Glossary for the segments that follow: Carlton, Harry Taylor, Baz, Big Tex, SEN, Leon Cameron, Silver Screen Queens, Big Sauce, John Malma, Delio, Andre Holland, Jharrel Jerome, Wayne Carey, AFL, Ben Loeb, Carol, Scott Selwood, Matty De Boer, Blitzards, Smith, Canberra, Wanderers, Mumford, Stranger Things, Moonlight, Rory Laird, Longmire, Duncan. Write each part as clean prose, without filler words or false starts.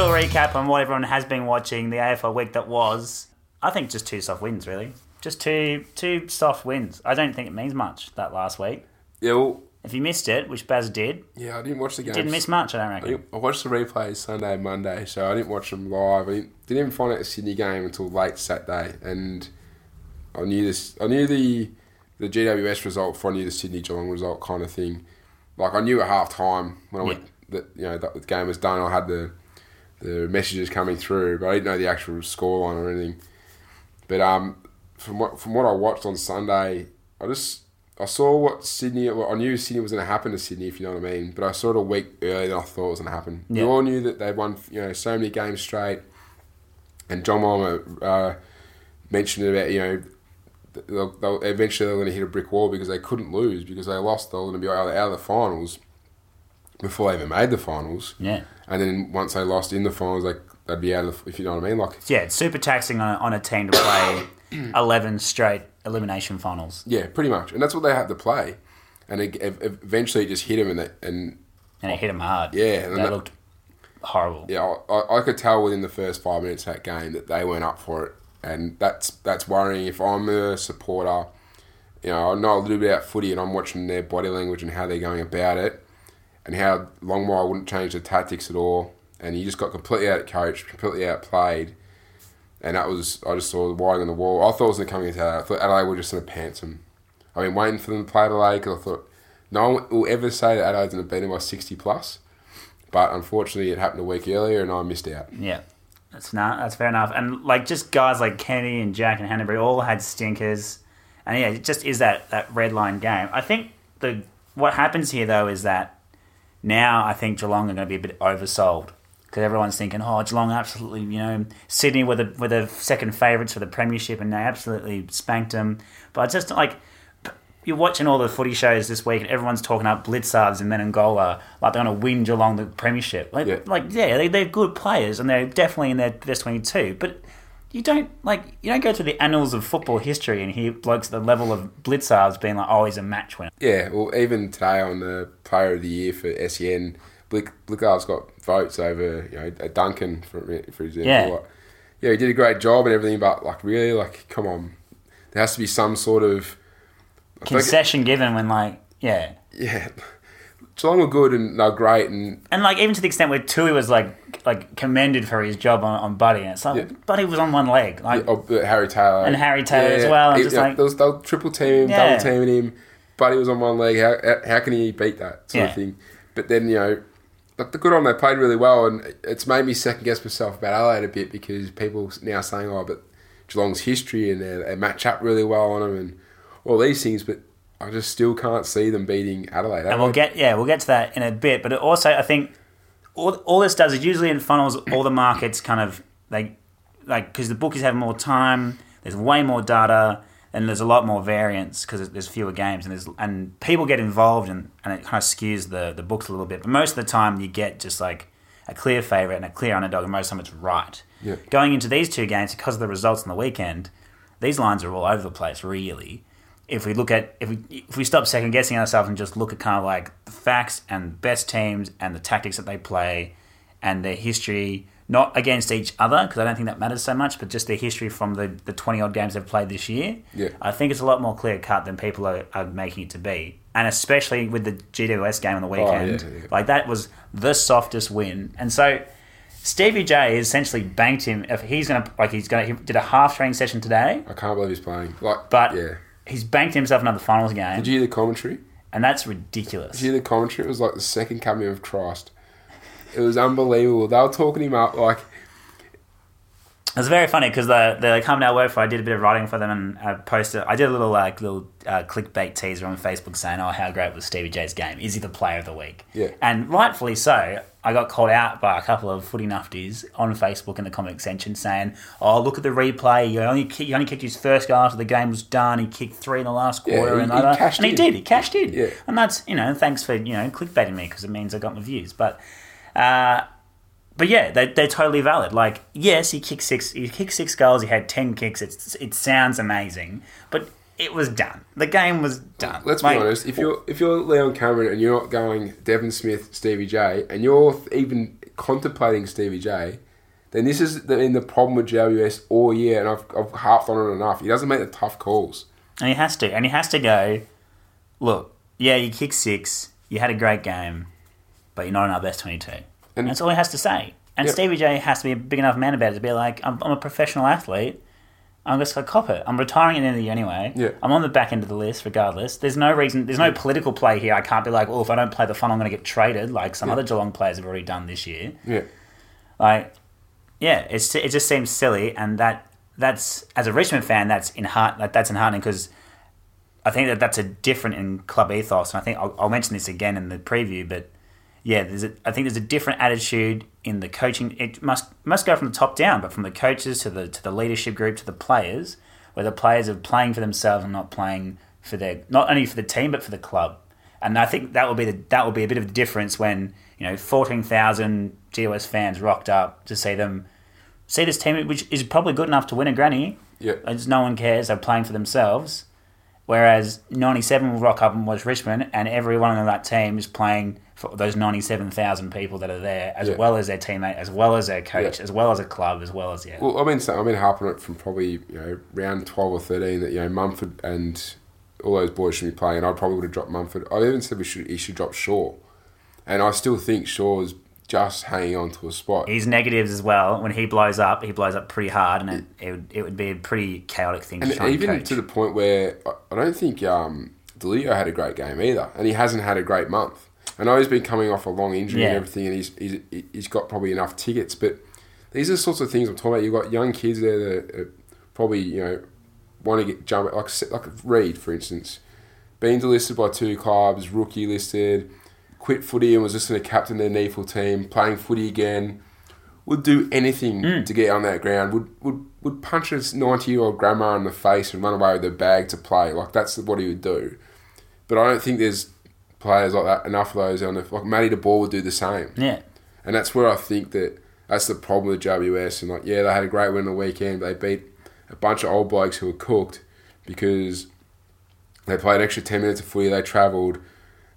little recap on what everyone has been watching, the AFL week that was. I think just two soft wins, really. Just two soft wins. I don't think it means much, that last week. Yeah, well... If you missed it, which Baz did... Yeah, I didn't watch the games. Didn't miss much, I don't reckon. I watched the replays Sunday and Monday, so I didn't watch them live. I didn't even find out the Sydney game until late Saturday, and I knew this. I knew the GWS result before I knew the Sydney Geelong result kind of thing. Like, I knew at half-time when I went... That, you know, the game was done. I had the messages coming through, but I didn't know the actual scoreline or anything. But from what I watched on Sunday, I saw what Sydney. Well, I knew Sydney was going to happen to Sydney, if you know what I mean. But I saw it a week earlier than I thought it was going to happen. Yeah. We all knew that they'd won, you know, so many games straight, and John Malma mentioned it about, you know, eventually they were going to hit a brick wall because they couldn't lose, because they lost, they were going to be out of the finals. Before they even made the finals. Yeah. And then once they lost in the finals, they'd be out of the, if you know what I mean. Like, yeah, it's super taxing on a team to play 11 straight elimination finals. Yeah, pretty much. And that's what they had to play. And eventually it just hit them. And it hit them hard. Yeah. And they looked horrible. Yeah, I could tell within the first 5 minutes of that game that they weren't up for it. And that's worrying. If I'm a supporter, you know, I know a little bit about footy and I'm watching their body language and how they're going about it. And how Longmire wouldn't change the tactics at all. And he just got completely out-coached, completely outplayed. And that was... I just saw the writing on the wall. I thought it wasn't coming into Adelaide. I thought Adelaide were just going to pants him. I've been waiting for them to play Adelaide because I thought... No one will ever say that Adelaide's going to beat him by 60+. But unfortunately, it happened a week earlier and I missed out. Yeah. That's fair enough. And, like, just guys like Kenny and Jack and Hanbury all had stinkers. And, yeah, it just is that red line game. I think what happens here, though, is that... Now I think Geelong are going to be a bit oversold because everyone's thinking, oh, Geelong absolutely, you know, Sydney were the second favourites for the premiership and they absolutely spanked them. But just like you're watching all the footy shows this week and everyone's talking up Blitzards and Menengola like they're going to win Geelong the premiership. Like, yeah, they're good players and they're definitely in their best 22. But you don't go through the annals of football history and hear blokes at the level of Blitzards being like, oh, he's a match winner. Yeah, well, even today on the Player of the Year for SEN, Blitzards got votes over, you know, a Duncan, for example. Yeah. Like, yeah, he did a great job and everything, but like, really, like, come on, there has to be some sort of concession given when, like, yeah, yeah. Geelong were good and they're great and like even to the extent where Tui was like commended for his job on Buddy, and it's like, yeah, Buddy was on one leg, like, yeah, Harry Taylor as well. And they'll triple team him, double teaming him. Buddy was on one leg. How can he beat that sort of thing? But then, you know, like, the good on, they played really well, and it's made me second guess myself about Adelaide a bit because people now saying, oh, but Geelong's history and they match up really well on them and all these things, but I just still can't see them beating Adelaide. And we'll get to that in a bit. But also, I think all this does is usually in funnels all the markets kind of like because the bookies have more time. There's way more data, and there's a lot more variance because there's fewer games, and people get involved, and it kind of skews the books a little bit. But most of the time, you get just like a clear favourite and a clear underdog, and most of the time it's right. Yeah. Going into these two games because of the results on the weekend, these lines are all over the place, really. If we stop second guessing ourselves and just look at kind of like the facts and best teams and the tactics that they play and their history, not against each other because I don't think that matters so much, but just their history from the 20 odd games they've played this year, yeah, I think it's a lot more clear cut than people are making it to be, and especially with the GWS game on the weekend, like that was the softest win, and so Stevie J essentially banked him. If he did a half training session today. I can't believe he's playing. Like, but yeah. He's banked himself another finals game. Did you hear the commentary? And that's ridiculous. Did you hear the commentary? It was like the second coming of Christ. It was unbelievable. They were talking him up like... It was very funny because they come to our word for. I did a bit of writing for them and I posted... I did a little clickbait teaser on Facebook saying, oh, how great was Stevie J's game? Is he the player of the week? Yeah. And rightfully so. I got called out by a couple of footy nufties on Facebook in the comment section saying, oh, look at the replay. He only kicked his first goal after the game was done. He kicked three in the last quarter. He cashed in. Yeah. And that's, you know, thanks for, you know, clickbaiting me because it means I got my views. But yeah, they're totally valid. Like, yes, he kicked six goals. He had 10 kicks. It sounds amazing. But it was done. The game was done. Let's be honest. If you're Leon Cameron and you're not going Devin Smith, Stevie J, and you're even contemplating Stevie J, then this has been the problem with GWS all year, and I've harped on it enough. He doesn't make the tough calls. And he has to. And he has to go, look, yeah, you kicked six, you had a great game, but you're not in our best 22. And that's all he has to say. And yep. Stevie J has to be a big enough man about it to be like, I'm a professional athlete. I'm just going to cop it. I'm retiring at the end of the year anyway. Yeah. I'm on the back end of the list regardless. There's no reason, there's no political play here. I can't be like, oh, if I don't play the fun, I'm going to get traded like some other Geelong players have already done this year. Yeah. Like, yeah, it just seems silly, and that's as a Richmond fan, that's enheartening, because I think that's a different in club ethos, and I think I'll mention this again in the preview, but yeah, I think there's a different attitude in the coaching. It must go from the top down, but from the coaches to the leadership group to the players, where the players are playing for themselves and not playing for not only for the team but for the club. And I think that will be a bit of a difference when, you know, 14,000 GWS fans rocked up to see this team, which is probably good enough to win a granny. Yeah, no one cares. They're playing for themselves. Whereas 97 will rock up and watch Richmond, and everyone on that team is playing for those 97,000 people that are there, as well as their teammate, as well as their coach, as well as a club, as well as Well, I've been harping it from probably, you know, round 12 or 13 that, you know, Mumford and all those boys should be playing. I probably would have dropped Mumford. I even said he should drop Shaw. And I still think Shaw's just hanging on to a spot. He's negatives as well. When he blows up pretty hard, and it would be a pretty chaotic thing to try and coach. And even to the point where I don't think Delio had a great game either, and he hasn't had a great month. I know he's been coming off a long injury and everything, and he's got probably enough tickets, but these are the sorts of things I'm talking about. You've got young kids there that are probably, you know, want to jump like Reed, for instance. Been delisted by two clubs, rookie listed, quit footy and was just going to captain their NEFL team, playing footy again, would do anything to get on that ground, would punch his 90-year-old grandma in the face and run away with her bag to play. Like, that's what he would do. But I don't think there's players like that, enough of those. Like, Matty De Boer would do the same. Yeah. And that's where I think that's the problem with GWS. And, like, yeah, they had a great win the weekend, but they beat a bunch of old blokes who were cooked because they played an extra 10 minutes of footy, they travelled,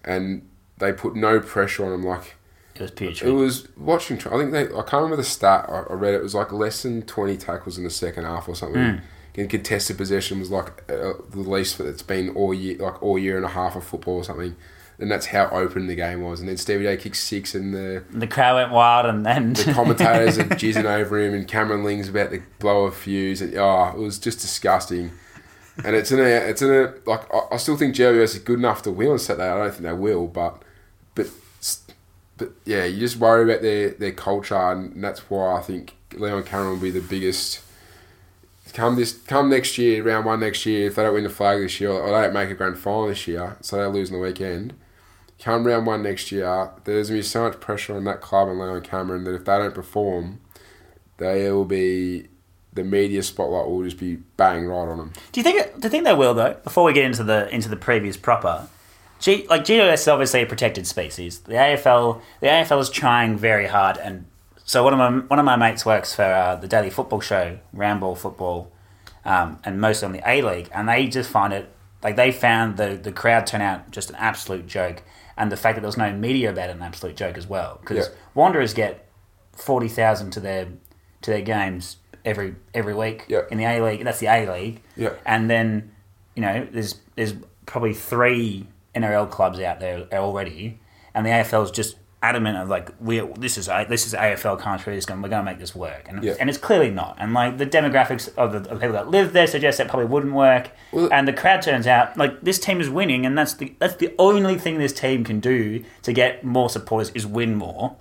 and they put no pressure on them. Like, it was putrid. It was watching. I think I can't remember the stat I read. It was like less than 20 tackles in the second half or something. And contested possession was like the least that it's been all year, like all year and a half of football or something. And that's how open the game was. And then Stevie J kicked six, and the crowd went wild, and then the commentators are jizzing over him, and Cameron Ling's about to blow a fuse. And it was just disgusting. And I still think GWS is good enough to win on Saturday. I don't think they will, but yeah, you just worry about their culture, and that's why I think Leon Cameron will be the biggest. Come next year, round one next year, if they don't win the flag this year, or they don't make a grand final this year, so they lose in the weekend, come round one next year, there's going to be so much pressure on that club and Leon Cameron that if they don't perform, the media spotlight will just be bang right on them. Do you think they will, though? Before we get into the previews proper, GWS is obviously a protected species. The AFL is trying very hard, and so one of my mates works for the Daily Football Show, Roundball Football, and mostly on the A League, and they just find it like they found the crowd turnout just an absolute joke, and the fact that there was no media about it an absolute joke as well, because Wanderers get 40,000 to their games every week in the A League. That's the A League. Yeah. And then, you know, there's probably three NRL clubs out there already, and the AFL is just adamant of like, this is AFL country. We're going to make this work, and it's clearly not. And like the demographics of people that live there suggest that probably wouldn't work. Well, and the crowd turns out like this team is winning, and that's the only thing this team can do to get more supporters is win more.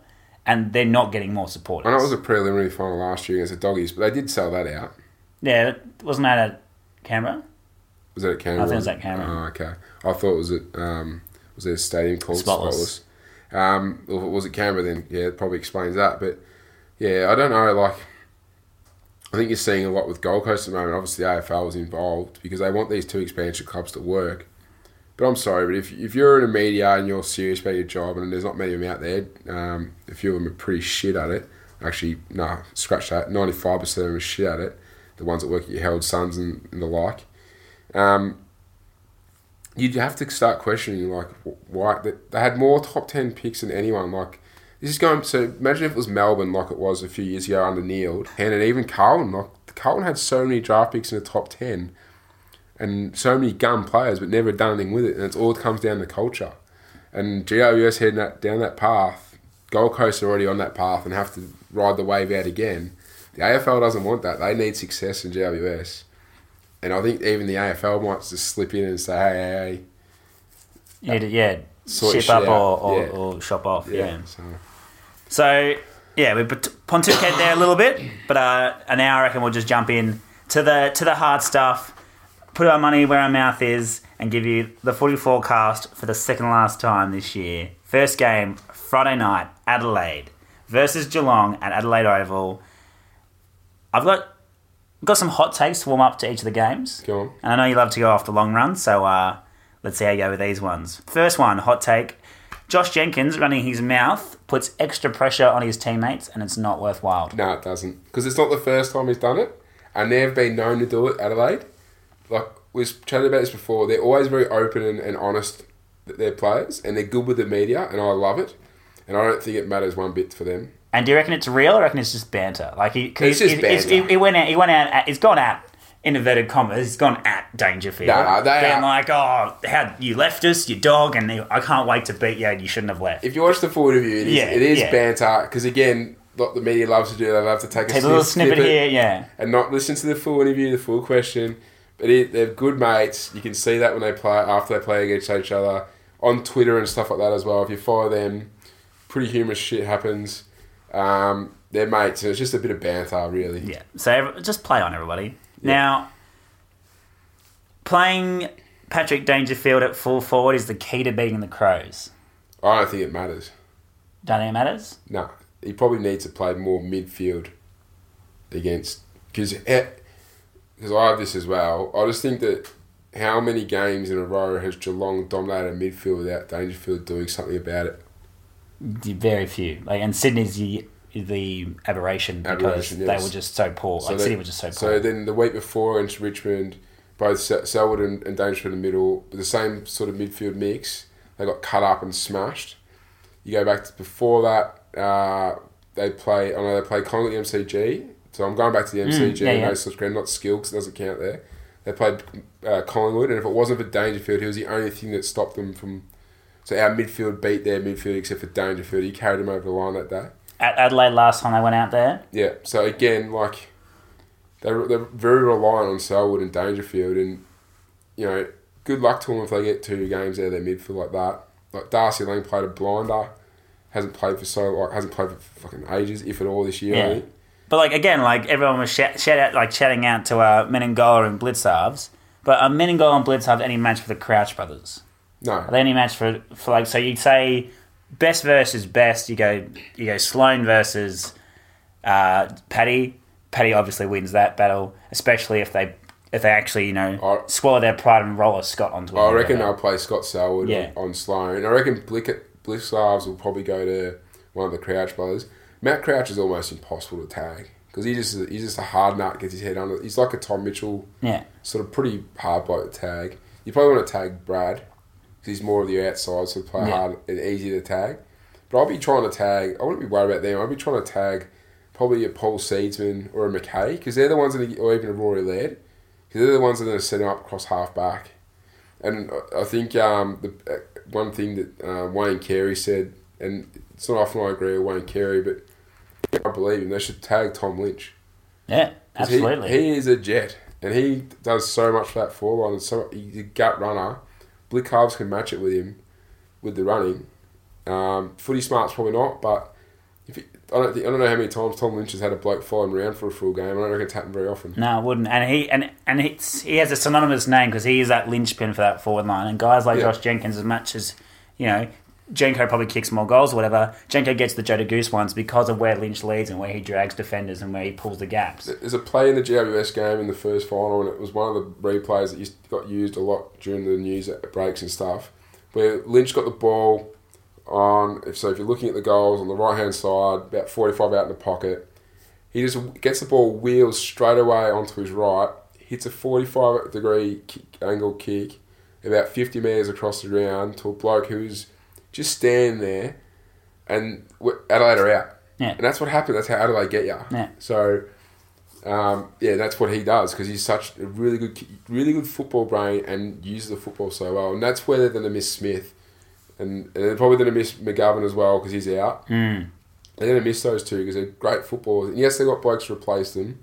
And they're not getting more supporters. I know it was a preliminary final last year against the Doggies, but they did sell that out. Yeah, wasn't that at Canberra? Was that at Canberra? I think it was at Canberra. Oh, okay. I thought it was at was there a stadium called Spotless? Or was it Canberra then? Yeah, it probably explains that. But yeah, I don't know. Like, I think you're seeing a lot with Gold Coast at the moment. Obviously, the AFL is involved because they want these two expansion clubs to work. But I'm sorry, but if you're in the media and you're serious about your job, and there's not many of them out there, a few of them are pretty shit at it. Actually, nah, scratch that. 95% of them are shit at it. The ones that work at your Herald Suns and the like. You'd have to start questioning, like, why... They had more top 10 picks than anyone. Like, This is going, so imagine if it was Melbourne like it was a few years ago under Neil, and even Carlton, like Carlton had so many draft picks in the top 10 and so many gun players but never done anything with it, and it's all comes down to culture. And GWS heading down that path, Gold Coast are already on that path and have to ride the wave out again. The AFL doesn't want that. They need success in GWS. And I think even the AFL might just slip in and say, hey, or shop off. Yeah. So, we pontificate there a little bit, but an hour I reckon we'll just jump in to the hard stuff, put our money where our mouth is, and give you the footy forecast for the second last time this year. First game, Friday night, Adelaide versus Geelong at Adelaide Oval. I've got some hot takes to warm up to each of the games. Go on. And I know you love to go off the long run, so let's see how you go with these ones. First one, hot take. Josh Jenkins running his mouth puts extra pressure on his teammates, and it's not worthwhile. No, it doesn't. Because it's not the first time he's done it, and they've been known to do it, Adelaide. Like, we've chatted about this before. They're always very open and honest, their players, and they're good with the media, and I love it. And I don't think it matters one bit for them. And do you reckon it's real, or do you reckon it's just banter? Like it's just banter. He went out. He's gone out, in inverted commas, he's gone at Dangerfield. No, being like, oh, how you left us, you dog, and I can't wait to beat you, and you shouldn't have left. If you watch the full interview, it is banter, because again, what the media loves to do, they love to take a little snippet here, and not listen to the full interview, the full question. But they're good mates. You can see that when they play, after they play against each other, on Twitter and stuff like that as well. If you follow them, pretty humorous shit happens. They're mates, and it's just a bit of banter, really. Yeah, so just play on, everybody. Yeah. Now, playing Patrick Dangerfield at full forward is the key to beating the Crows. I don't think it matters. Don't think it matters? No, he probably needs to play more midfield against... Because I have this as well. I just think that how many games in a row has Geelong dominated midfield without Dangerfield doing something about it? Very few. And Sydney's the aberration because they were just so poor. Sydney were just so poor. So then the week before against Richmond, both Selwood and Dangerfield in the middle, the same sort of midfield mix, they got cut up and smashed. You go back to before that, they play Collingwood at the MCG. So I'm going back to the MCG, not skill because it doesn't count there. They played Collingwood, and if it wasn't for Dangerfield, he was the only thing that stopped them from... So our midfield beat their midfield except for Dangerfield. He carried him over the line that day. At Adelaide last time they went out there? Yeah. So again, they're very reliant on Selwood and Dangerfield, and, good luck to them if they get two games out of their midfield like that. Like Darcy Lang played a blinder, hasn't played for fucking ages, if at all, this year, I think. But, everyone was shouting out to Menengola and Blitzards. But are Menengola and Blitzards any match for the Crouch brothers? No. Are they any match for so you'd say best versus best, you go Sloane versus Paddy. Paddy obviously wins that battle, especially if they actually, swallow their pride and roll a Scott onto it. I reckon they'll play Scott Selwood on Sloane. I reckon Blitzards will probably go to one of the Crouch brothers. Matt Crouch is almost impossible to tag because he's just a hard nut, gets his head under. He's like a Tom Mitchell, sort of pretty hard bloke to tag. You probably want to tag Brad because he's more of the outside, so play hard and easy to tag. But I'll be trying to tag. I wouldn't be worried about them. I'll be trying to tag probably a Paul Seedsman or a McKay because they're the ones or even a Rory Laird because they're the ones that are going to set him up across half back. And I think the one thing that Wayne Carey said, and it's not often I agree with Wayne Carey, but I believe him. They should tag Tom Lynch. Yeah, absolutely. He is a jet, and he does so much for that forward line. So he's a gut runner. Blick halves can match it with him, with the running. Footy smart's probably not, but I don't know how many times Tom Lynch has had a bloke following around for a full game. I don't reckon it's happened very often. No, it wouldn't. And he has a synonymous name because he is that linchpin for that forward line. And guys like Josh Jenkins, as much as Jenko probably kicks more goals or whatever. Jenko gets the Jota Goose ones because of where Lynch leads and where he drags defenders and where he pulls the gaps. There's a play in the GWS game in the first final, and it was one of the replays that got used a lot during the news breaks and stuff, where Lynch got the ball on, if you're looking at the goals, on the right-hand side, about 45 out in the pocket. He just gets the ball, wheels straight away onto his right, hits a 45-degree angle kick, about 50 metres across the ground to a bloke who's just standing there, and Adelaide are out. Yeah. And that's what happened. That's how Adelaide get you. Yeah. So, yeah, that's what he does because he's such a really good football brain and uses the football so well. And that's where they're going to miss Smith. And they're probably going to miss McGovern as well because he's out. Mm. They're going to miss those two because they're great footballers. And yes, they got blokes to replace them.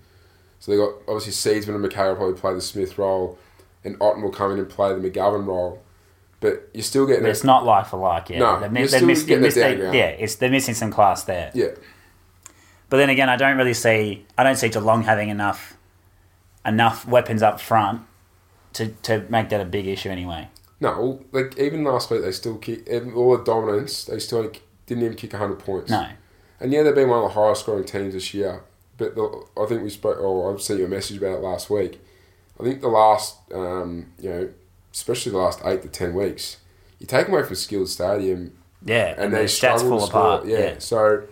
So they got, obviously, Seedsman and McKay will probably play the Smith role and Otten will come in and play the McGovern role. But you're still getting... But it's not like for like, yeah. No, they're still getting they're missing some class there. Yeah. But then again, I don't see Geelong having enough weapons up front to make that a big issue anyway. No, like even last week, they still kicked... All the dominance, they still didn't even kick 100 points. No. And yeah, they've been one of the highest scoring teams this year. But I think we spoke... Oh, I sent you a message about it last week. I think the last, especially the last 8 to 10 weeks, you take them away from Skilled Stadium, yeah, and they struggle to score. Yeah, so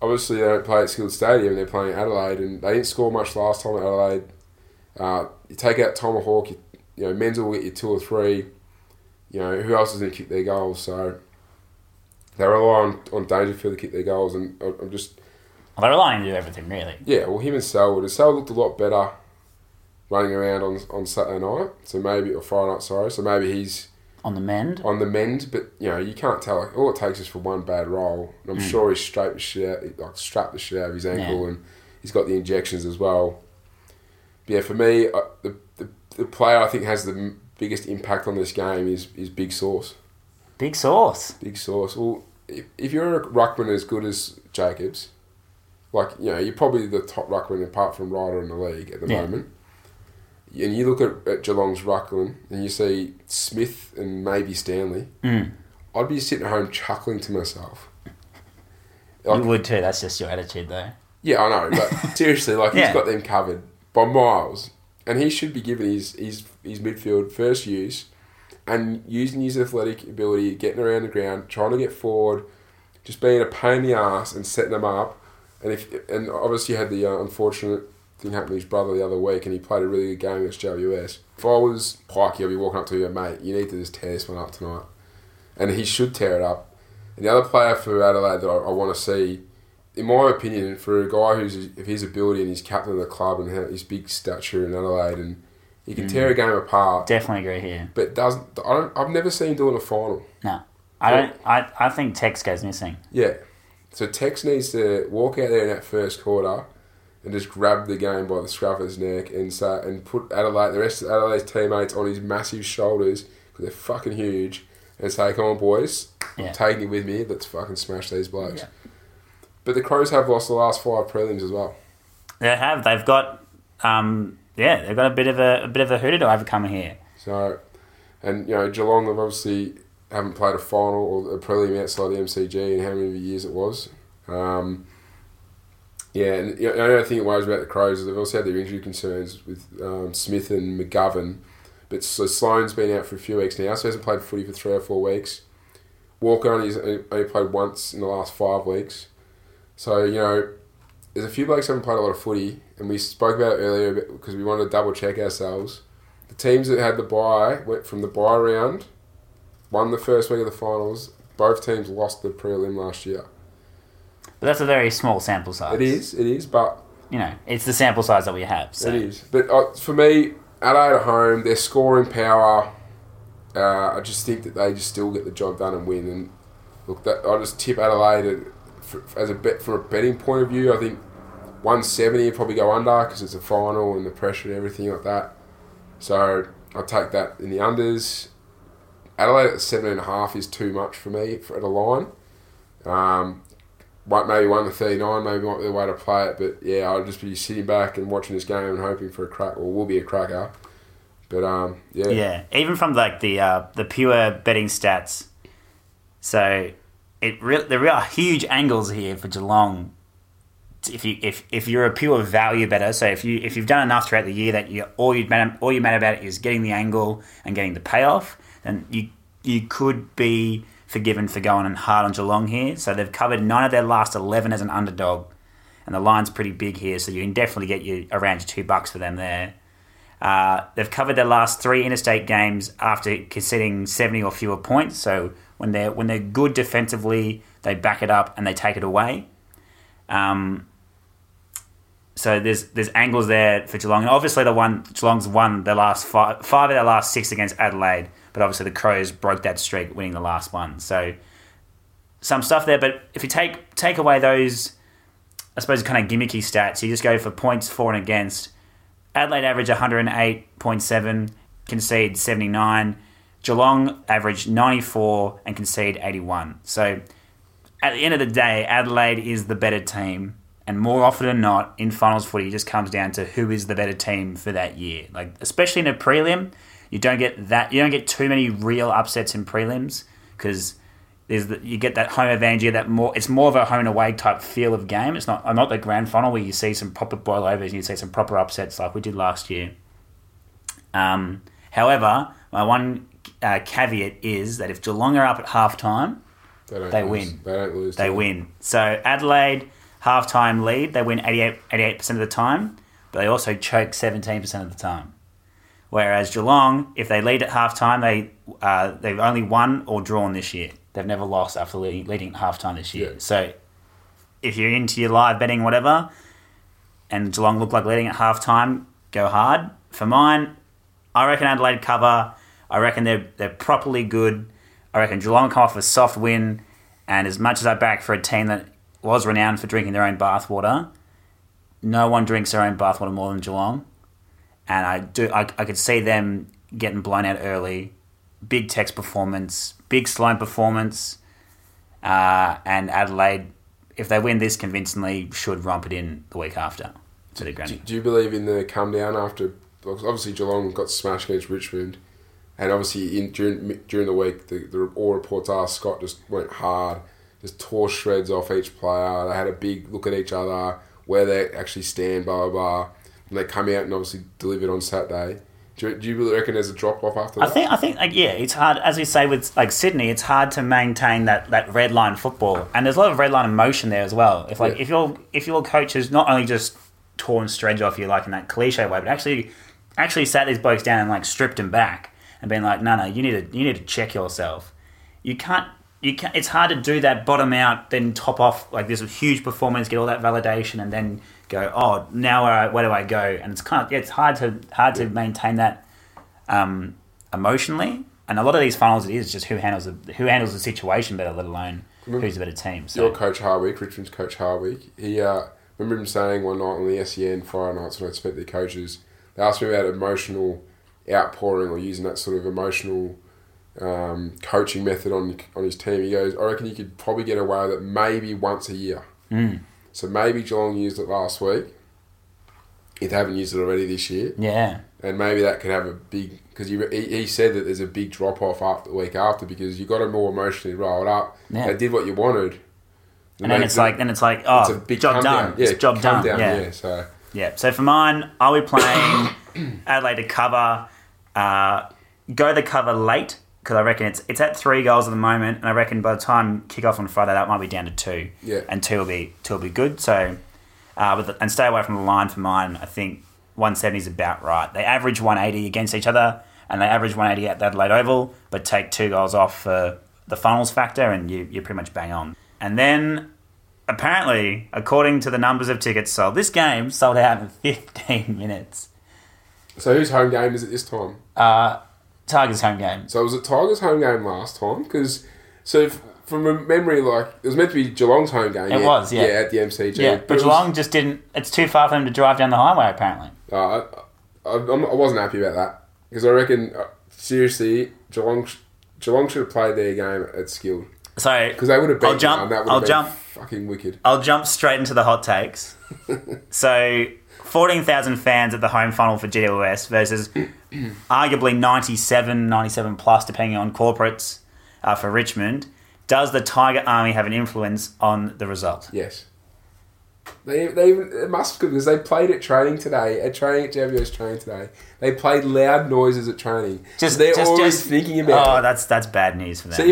obviously they don't play at Skilled Stadium; they're playing Adelaide, and they didn't score much last time at Adelaide. You take out Tomahawk, Menzel will get you 2 or 3. Who else is going to kick their goals? So they rely on Dangerfield to kick their goals, and I'm just they're relying to do everything really. Yeah, well, him and Selwood. And Selwood looked a lot better running around on Saturday night, so maybe he's... On the mend, but, you can't tell. Like, all it takes is for one bad roll, and I'm sure he's strapped the shit out of his ankle, and he's got the injections as well. But yeah, for me, the player I think has the biggest impact on this game is Big Sauce. Big Sauce? Big Sauce. Well, if you're a ruckman as good as Jacobs, you're probably the top ruckman apart from Ryder in the league at the moment. And you look at Geelong's ruckman and you see Smith and maybe Stanley, I'd be sitting at home chuckling to myself. You would too, that's just your attitude though. Yeah, I know, but seriously, he's got them covered by miles. And he should be given his midfield first use and using his athletic ability, getting around the ground, trying to get forward, just being a pain in the arse and setting them up. And obviously you had the unfortunate thing happened to his brother the other week, and he played a really good game against GWS. If I was Pikey, I'd be walking up to you, mate, you need to just tear this one up tonight. And he should tear it up. And the other player for Adelaide that I want to see, in my opinion, for a guy who's of his ability and he's captain of the club and his big stature in Adelaide, and he can tear a game apart. Definitely agree here. But I've never seen him doing a final. No. I think Tex goes missing. Yeah. So Tex needs to walk out there in that first quarter and just grab the game by the scruff of his neck and put Adelaide, the rest of Adelaide's teammates on his massive shoulders because they're fucking huge and say, come on boys, I'm taking it with me, let's fucking smash these blokes. Yeah. But the Crows have lost the last 5 prelims as well. They have. They've got they've got a bit of a hurdle to overcome here. So, and Geelong have obviously haven't played a final or a prelim outside the MCG in how many years it was. Yeah, and the only thing that worries about the Crows is they've also had their injury concerns with Smith and McGovern. But so Sloane's been out for a few weeks now, so he hasn't played footy for 3 or 4 weeks. Walker only played once in the last 5 weeks. So, there's a few blokes who haven't played a lot of footy, and we spoke about it earlier because we wanted to double-check ourselves. The teams that had the bye went from the bye round, won the first week of the finals. Both teams lost the prelim last year. But that's a very small sample size. It is, but... it's the sample size that we have. So. It is. But for me, Adelaide at home, their scoring power, I just think that they just still get the job done and win. And look, I just tip Adelaide as a bet from a betting point of view. I think 170 will probably go under because it's a final and the pressure and everything like that. So I'll take that in the unders. Adelaide at 7.5 is too much for me at a line. Maybe 1 to 39, maybe might be the way to play it, but yeah, I'll just be sitting back and watching this game and hoping for a crack, or will be a cracker. But yeah, even from the pure betting stats, so there are huge angles here for Geelong. If you're a pure value bettor, so if you've done enough throughout the year that all you matter about it is getting the angle and getting the payoff, then you could be forgiven for going and hard on Geelong here. So they've covered 9 of their last 11 as an underdog. And the line's pretty big here, so you can definitely get you around your $2 for them there. They've covered their last three interstate games after conceding 70 or fewer points. So when they're good defensively, they back it up and they take it away. So there's angles there for Geelong, and obviously Geelong's won their last five of their last six against Adelaide, but obviously the Crows broke that streak, winning the last one. So some stuff there, but if you take away those, I suppose, kind of gimmicky stats, you just go for points for and against. Adelaide average 108.7, concede 79. Geelong average 94 and concede 81. So at the end of the day, Adelaide is the better team. And more often than not, in finals footy, it just comes down to who is the better team for that year. Like, especially in a prelim, you don't get too many real upsets in prelims because you get that home advantage. It's more of a home and away type feel of game. It's not the grand final where you see some proper boil overs and you see some proper upsets like we did last year. However, my one caveat is that if Geelong are up at half time, they win. They don't lose. They win. So Adelaide, half-time lead, they win 88% of the time, but they also choke 17% of the time. Whereas Geelong, if they lead at half-time, they've only won or drawn this year. They've never lost after leading at half-time this year. Yeah. So if you're into your live betting, whatever, and Geelong look like leading at half-time, go hard. For mine, I reckon Adelaide cover. I reckon they're properly good. I reckon Geelong come off a soft win, and as much as I back for a team that was renowned for drinking their own bathwater. No one drinks their own bathwater more than Geelong. And I could see them getting blown out early. Big Tex performance, big Sloane performance. And Adelaide, if they win this convincingly, should romp it in the week after. Do you believe in the come down after? Obviously, Geelong got smashed against Richmond. And obviously, during the week, all reports are Scott just went hard. Just tore shreds off each player. They had a big look at each other, where they actually stand, blah, blah, blah. And they come out and obviously delivered on Saturday. Do you really reckon there's a drop-off after that? I think, it's hard. As we say with Sydney, it's hard to maintain that red line football. And there's a lot of red line emotion there as well. If your coach is not only just torn shreds off you like in that cliche way, but actually sat these blokes down and stripped them back and been like, no, you need to check yourself. You can't, it's hard to do that bottom out, then top off this huge performance, get all that validation, and then go, oh, now where do I go? And it's kind of it's hard to maintain that emotionally. And a lot of these finals, it is just who handles the situation better, let alone who's the better team. So. Your coach Harwick, Richmond's coach Harwick, he remember him saying one night on the SEN Friday nights when I spoke to the coaches, they asked me about emotional outpouring or using that sort of emotional coaching method on his team. He goes, I reckon you could probably get away with it maybe once a year. So maybe Geelong used it last week if they haven't used it already this year, and maybe that could have a big, because he said that there's a big drop off after the week after because you got them more emotionally riled up. They did what you wanted, and then it's like oh, it's job done. So for mine, are we playing Adelaide to cover, go the cover late? Because I reckon it's at 3 goals at the moment, and I reckon by the time kickoff on Friday, that might be down to 2. Yeah. And 2 will be good. So, and stay away from the line for mine. I think 170 is about right. They average 180 against each other, and they average 180 at the Adelaide Oval, but take 2 goals off for the funnels factor, and you're pretty much bang on. And then, apparently, according to the numbers of tickets sold, this game sold out in 15 minutes. So whose home game is it this time? Tigers home game. So it was a Tigers home game last time because, from memory, it was meant to be Geelong's home game. It was, yeah, at the MCG. Yeah, but Geelong just didn't. It's too far for them to drive down the highway, apparently. I wasn't happy about that because I reckon seriously Geelong should have played their game at Skilled. So because they would have been fucking wicked. I'll jump straight into the hot takes. So 14,000 fans at the home final for GWS versus arguably 97 plus, depending on corporates, for Richmond. Does the Tiger Army have an influence on the result? Yes. They must, because they played at training today, at GWS training today. They played loud noises at training. They're always thinking about it. Oh, that's bad news for them. So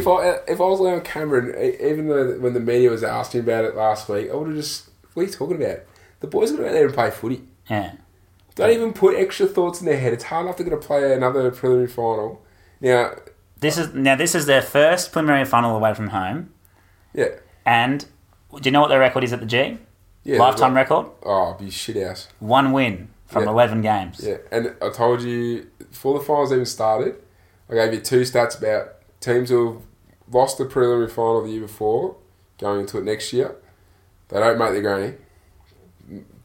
if I was Leon Cameron, even though when the media was asking about it last week, I would have just, what are you talking about? The boys are going to go out there and play footy. Yeah. Don't even put extra thoughts in their head. It's hard enough to get to play another preliminary final. Now this is their first preliminary final away from home. Yeah. And do you know what their record is at the G? Yeah, lifetime record? Oh, it'd be shit ass. One win from 11 games. Yeah, and I told you, before the finals even started, I gave you two stats about teams who have lost the preliminary final the year before, going into it next year. They don't make the granny.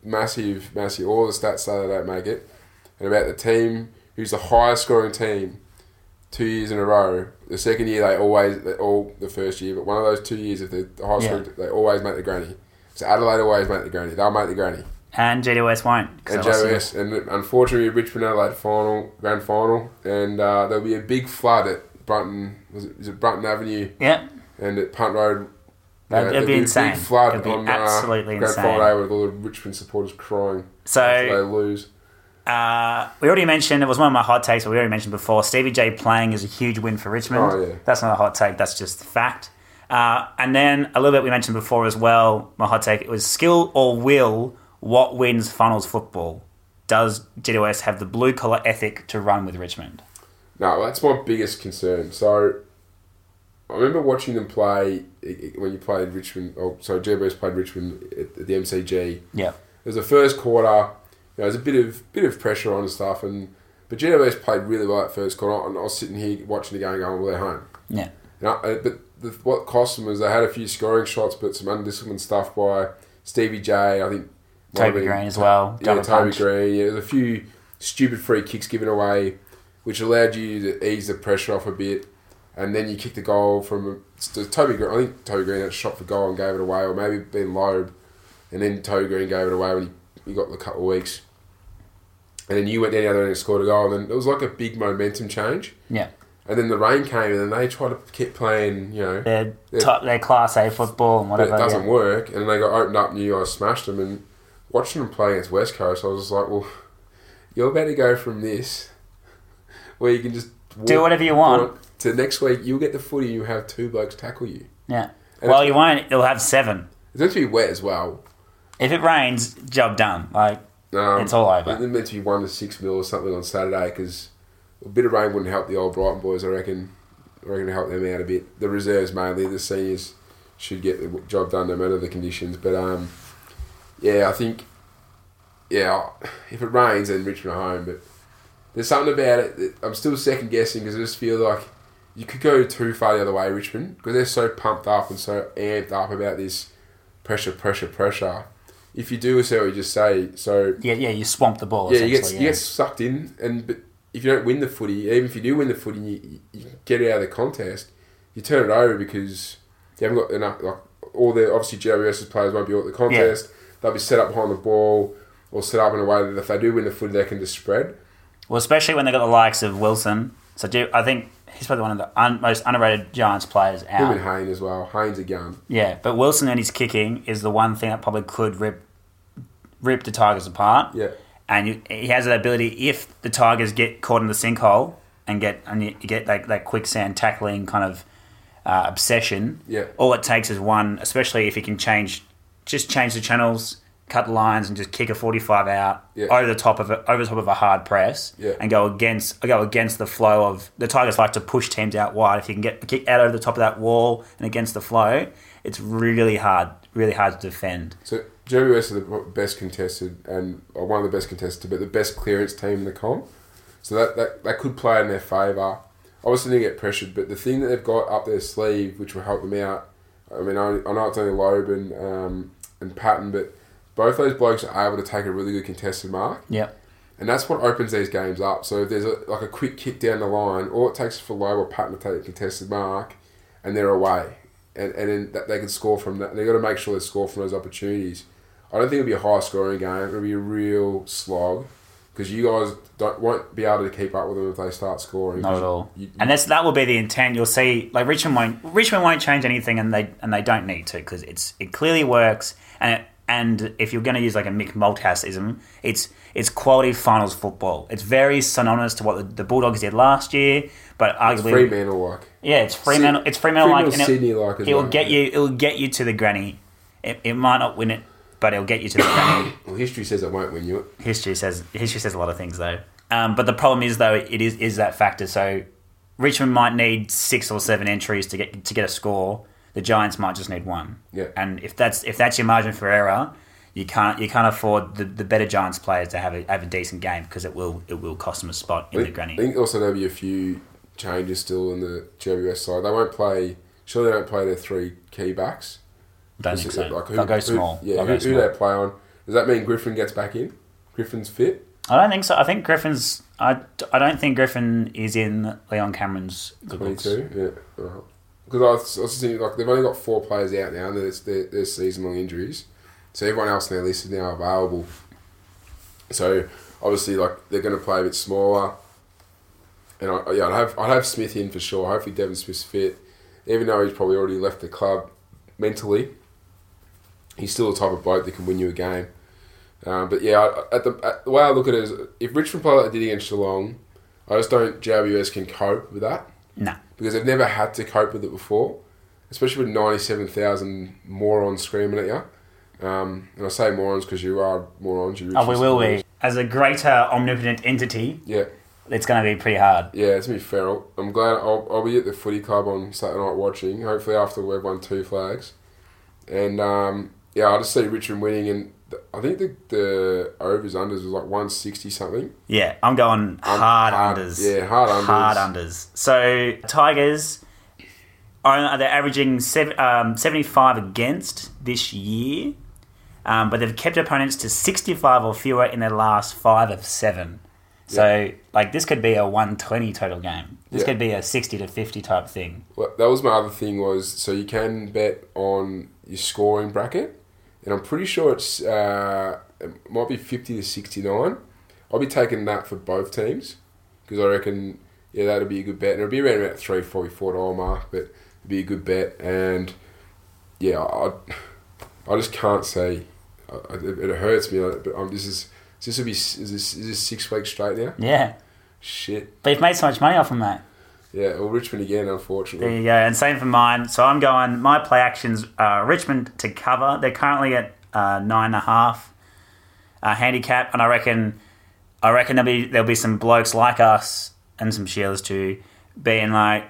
Massive. All the stats say they don't make it. And about the team who's the highest scoring team 2 years in a row. The second year, the first year, but one of those 2 years, if they're the highest scoring, they always make the granny. So Adelaide always make the granny. They'll make the granny. And GWS won't. And GWS. And unfortunately, Richmond Adelaide grand final. And there'll be a big flood at Brunton. Is it Brunton Avenue? Yep. And at Punt Road. It'd be insane. A big flood it'd be on absolutely grand insane. Final day with all the Richmond supporters crying. So they lose. We already mentioned, it was one of my hot takes, but we already mentioned before, Stevie J playing is a huge win for Richmond. Oh, yeah. That's not a hot take, that's just fact. And then a little bit we mentioned before as well, my hot take, it was skill or will, what wins finals football? Does GWS have the blue-collar ethic to run with Richmond? No, that's my biggest concern. So I remember watching them play when you played Richmond, GWS played Richmond at the MCG. Yeah. It was the first quarter. You know, there's a bit of pressure on and stuff, but GWS played really well at first quarter, and I was sitting here watching the game going, well, they're home. Yeah. You know, but what cost them was they had a few scoring shots, but some undisciplined stuff by Stevie J, I think. Toby Green as well. Yeah, Toby Green. Yeah, there's a few stupid free kicks given away, which allowed you to ease the pressure off a bit, and then you kicked the goal from Toby Green. I think Toby Green had a shot for goal and gave it away, or maybe Ben Loeb, and then Toby Green gave it away when you got the couple of weeks. And then you went down the other end and scored a goal. And then it was like a big momentum change. Yeah. And then the rain came and then they tried to keep playing, you know. Their Class A football and whatever. But it doesn't work. And then they got opened up and you guys smashed them. And watching them play against West Coast, I was just like, well, you're about to go from this where you can just do whatever you want. To next week, you'll get the footy and you'll have two blokes tackle you. Yeah. And well, you won't. You'll have seven. It's meant to be wet as well. If it rains, job done. Like, it's all over. It's meant to be 1 to 6 mil or something on Saturday because a bit of rain wouldn't help the old Brighton boys, I reckon. I reckon it'll help them out a bit. The reserves mainly, the seniors should get the job done no matter the conditions. But, if it rains, then Richmond are home. But there's something about it that I'm still second-guessing because I just feel like you could go too far the other way, Richmond, because they're so pumped up and so amped up about this pressure. If you do, so we just say so. Yeah, you swamp the ball. Yeah, you get sucked in, but if you don't win the footy, even if you do win the footy, you get it out of the contest. You turn it over because you haven't got enough. Like all the obviously GWS's players won't be at the contest. Yeah. They'll be set up behind the ball or set up in a way that if they do win the footy, they can just spread. Well, especially when they got the likes of Wilson. So I think he's probably one of the most underrated Giants players out. Him and Hayne as well. Hayne's a gun. Yeah, but Wilson and his kicking is the one thing that probably could rip the Tigers apart. Yeah, and he has that ability if the Tigers get caught in the sinkhole and you get that quicksand tackling kind of obsession. Yeah, all it takes is one, especially if he can change the channels, cut the lines, and just kick a 45 out over the top of a hard press and go against the flow of the Tigers. Like to push teams out wide. If you can get a kick out over the top of that wall and against the flow, it's really hard to defend. So GWS are the best contested and one of the best contested, but the best clearance team in the comp. So that could play in their favour. Obviously, they get pressured, but the thing that they've got up their sleeve, which will help them out. I mean, I know it's only Loeb and Patton, but both those blokes are able to take a really good contested mark. Yeah. And that's what opens these games up. So if there's a quick kick down the line, all it takes for Loeb or Patton to take a contested mark, and they're away. And then they can score from that. They've got to make sure they score from those opportunities. I don't think it'll be a high-scoring game. It'll be a real slog because you guys won't be able to keep up with them if they start scoring. Not at all. And that will be the intent. You'll see, like Richmond won't change anything, and they don't need to because it clearly works. And if you're going to use like a Mick Malthouse-ism, it's quality finals football. It's very synonymous to what the Bulldogs did last year, but arguably Fremantle-like. Yeah, it's Fremantle. It's Fremantle-like. Sydney-like as well. It will get you to the granny. It might not win it but it'll get you to the ground. Well, history says it won't win you it. History says a lot of things though. But the problem is though it is that factor. So Richmond might need 6 or 7 entries to get a score. The Giants might just need one. Yeah. And if that's your margin for error, you can't afford the better Giants players to have a decent game because it will cost them a spot in the granny. I think also there'll be a few changes still in the GWS side. They won't play. Surely they don't play their 3 key backs. Don't think so. Like they'll go small. Who they play on? Does that mean Griffin gets back in? Griffin's fit? I don't think so. I think Griffin's. I don't think Griffin is in Leon Cameron's 22. Yeah. Uh-huh. Because I was thinking, like, they've only got 4 players out now and there's season-long injuries. So everyone else on their list is now available. So, obviously, like, they're going to play a bit smaller. And, I'd have Smith in for sure. Hopefully Devin Smith's fit. Even though he's probably already left the club mentally, he's still the type of bloke that can win you a game. But, yeah, the way I look at it is, if Richmond play like they did against Geelong, I just don't GWS can cope with that. No. Because they've never had to cope with it before, especially with 97,000 morons screaming at you. And I say morons because you are morons. We will be. As a greater omnipotent entity, yeah, it's going to be pretty hard. Yeah, it's going to be feral. I'm glad I'll be at the footy club on Saturday night watching, hopefully after we've won 2 flags. And, I just see Richmond winning, and I think the overs-unders was like 160-something. Yeah, I'm going hard unders. Yeah, hard unders. So, Tigers, they're averaging 75 against this year, but they've kept opponents to 65 or fewer in their last 5 of 7. So, this could be a 120 total game. This could be a 60-50 type thing. Well, that was my other thing was, so you can bet on your scoring bracket. And I'm pretty sure it might be 50-69. I'll be taking that for both teams because I reckon, that'll be a good bet. And it'll be around about $3.44 mark, but it'll be a good bet. And, I just can't say. It hurts me. But is this 6 weeks straight now? Yeah. Shit. But you've made so much money off them, mate. Yeah, well, Richmond again, unfortunately. There you go, and same for mine. So I'm going, my play actions are Richmond to cover. They're currently at 9.5 handicap, and I reckon there'll be some blokes like us and some Sheilas too, being like,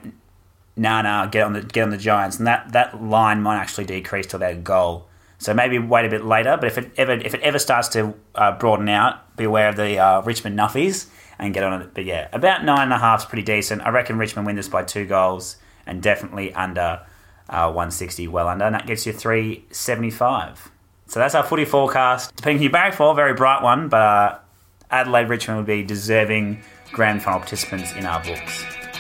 nah, get on the Giants, and that line might actually decrease till their goal. So maybe wait a bit later, but if it ever starts to broaden out, beware of the Richmond nuffies. And get on it. But yeah, about 9.5 is pretty decent. I reckon Richmond win this by 2 goals and definitely under 160, well under. And that gets you 375. So that's our footy forecast. Depending on your barrack for, very bright one. But Adelaide Richmond would be deserving grand final participants in our books.